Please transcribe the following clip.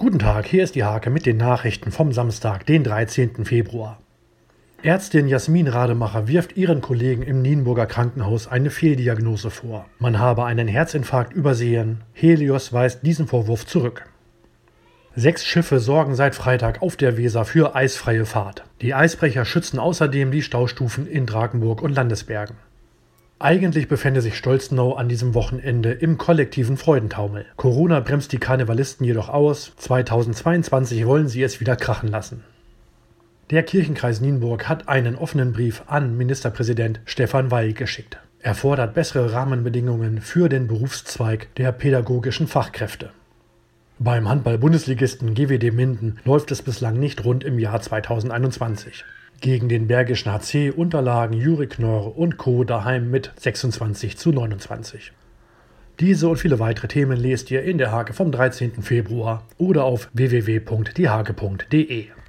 Guten Tag, hier ist die Hake mit den Nachrichten vom Samstag, den 13. Februar. Ärztin Jasmin Rademacher wirft ihren Kollegen im Nienburger Krankenhaus eine Fehldiagnose vor. Man habe einen Herzinfarkt übersehen. Helios weist diesen Vorwurf zurück. 6 Schiffe sorgen seit Freitag auf der Weser für eisfreie Fahrt. Die Eisbrecher schützen außerdem die Staustufen in Drakenburg und Landesbergen. Eigentlich befände sich Stolzenau an diesem Wochenende im kollektiven Freudentaumel. Corona bremst die Karnevalisten jedoch aus. 2022 wollen sie es wieder krachen lassen. Der Kirchenkreis Nienburg hat einen offenen Brief an Ministerpräsident Stephan Weil geschickt. Er fordert bessere Rahmenbedingungen für den Berufszweig der pädagogischen Fachkräfte. Beim Handball-Bundesligisten GWD Minden läuft es bislang nicht rund im Jahr 2021. Gegen den Bergischen HC unterlagen Juri Knorr und Co. daheim mit 26:29. Diese und viele weitere Themen lest ihr in der Hake vom 13. Februar oder auf www.diehake.de.